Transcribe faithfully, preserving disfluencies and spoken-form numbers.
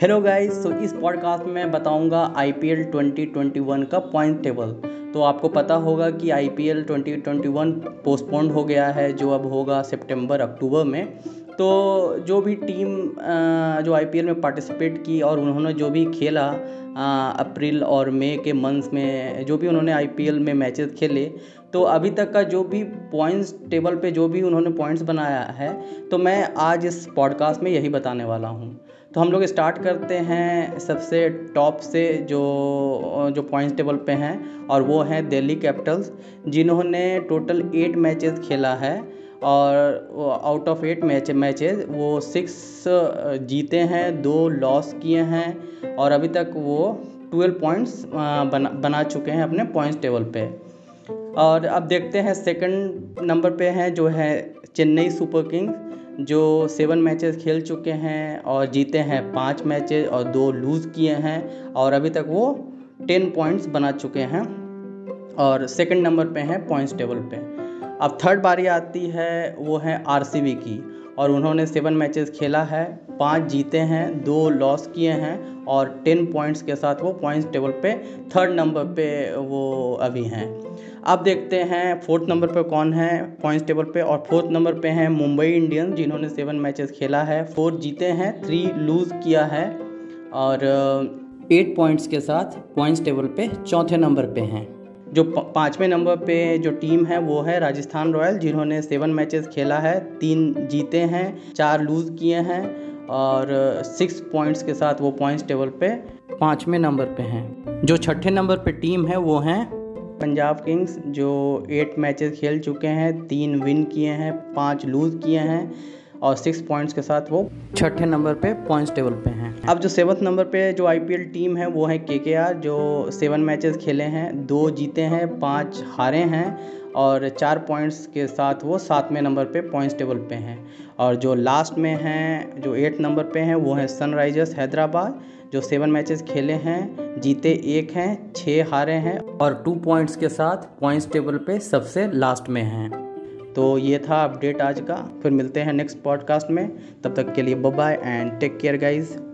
Hello guys, सो इस podcast में मैं बताऊंगा आईपीएल ट्वेंटी ट्वेंटी वन का पॉइंट टेबल। तो आपको पता होगा कि IPL twenty twenty one postponed हो गया है, जो अब होगा सितंबर अक्टूबर में। तो जो भी टीम जो आईपीएल में पार्टिसिपेट की और उन्होंने जो भी खेला अप्रैल और मई के मंथ्स में, जो भी उन्होंने आईपीएल में मैचेस खेले, तो अभी तक का जो भी पॉइंट्स टेबल पे जो भी उन्होंने पॉइंट्स बनाया है, तो मैं आज इस पॉडकास्ट में यही बताने वाला हूँ। तो हम लोग स्टार्ट करते हैं सबसे टॉप से, जो जो पॉइंट्स टेबल पे हैं, और वो हैं दिल्ली कैपिटल्स, जिन्होंने टोटल एट मैचेस खेला है और out of eight match matches वो सिक्स जीते हैं, दो लॉस किए हैं, और अभी तक वो ट्वेल्व पॉइंट्स बना बना चुके हैं अपने पॉइंट्स टेबल पे। और अब देखते हैं सेकंड नंबर पे हैं जो है चेन्नई सुपर किंग्स, जो सेवन मैचेस खेल चुके हैं और जीते हैं पाँच मैचेस और दो लूज़ किए हैं, और अभी तक वो टेन पॉइंट्स बना चुके हैं और सेकंड नंबर पे हैं पॉइंट्स टेबल पे। अब थर्ड बारी आती है वो है आरसीबी की, और उन्होंने सेवन मैचेस खेला है, पाँच जीते हैं, दो लॉस किए हैं, और टेन पॉइंट्स के साथ वो पॉइंट्स टेबल पे थर्ड नंबर पे वो अभी हैं। अब देखते हैं फोर्थ नंबर पे कौन है पॉइंट्स टेबल पे, और फोर्थ नंबर पे हैं मुंबई इंडियंस, जिन्होंने सेवन मैचेस खेला है, फोर जीते हैं, थ्री लूज़ किया है, और एट पॉइंट्स के साथ पॉइंट्स टेबल पे चौथे नंबर पे हैं। जो पाँचवें नंबर पे जो टीम है वो है राजस्थान रॉयल्स, जिन्होंने सेवन मैचेस खेला है, तीन जीते हैं, चार लूज़ किए हैं, और सिक्स पॉइंट्स के साथ वो पॉइंट्स टेबल पे पाँचवें नंबर पे हैं। जो छठे नंबर पे टीम है वो हैं पंजाब किंग्स, जो एट मैचेस खेल चुके हैं, तीन विन किए हैं, पाँच लूज़ किए हैं, और सिक्स पॉइंट्स के साथ वो छठे नंबर पे पॉइंट्स टेबल पे हैं। अब जो सेवन्थ नंबर पे जो आईपीएल टीम है वो है केकेआर, जो सेवन मैचेस खेले हैं, दो जीते हैं, पाँच हारे हैं, और चार पॉइंट्स के साथ वो सातवें नंबर पे पॉइंट्स टेबल पे हैं। और जो लास्ट में हैं, जो एट नंबर पे हैं, वो है सनराइजर्स हैदराबाद, जो सेवन मैचेस खेले हैं, जीते एक हैं, छः हारे हैं, और टू पॉइंट्स के साथ पॉइंट्स टेबल पे सबसे लास्ट में हैं। तो ये था अपडेट आज का, फिर मिलते हैं नेक्स्ट पॉडकास्ट में। तब तक के लिए bye bye and take care guys.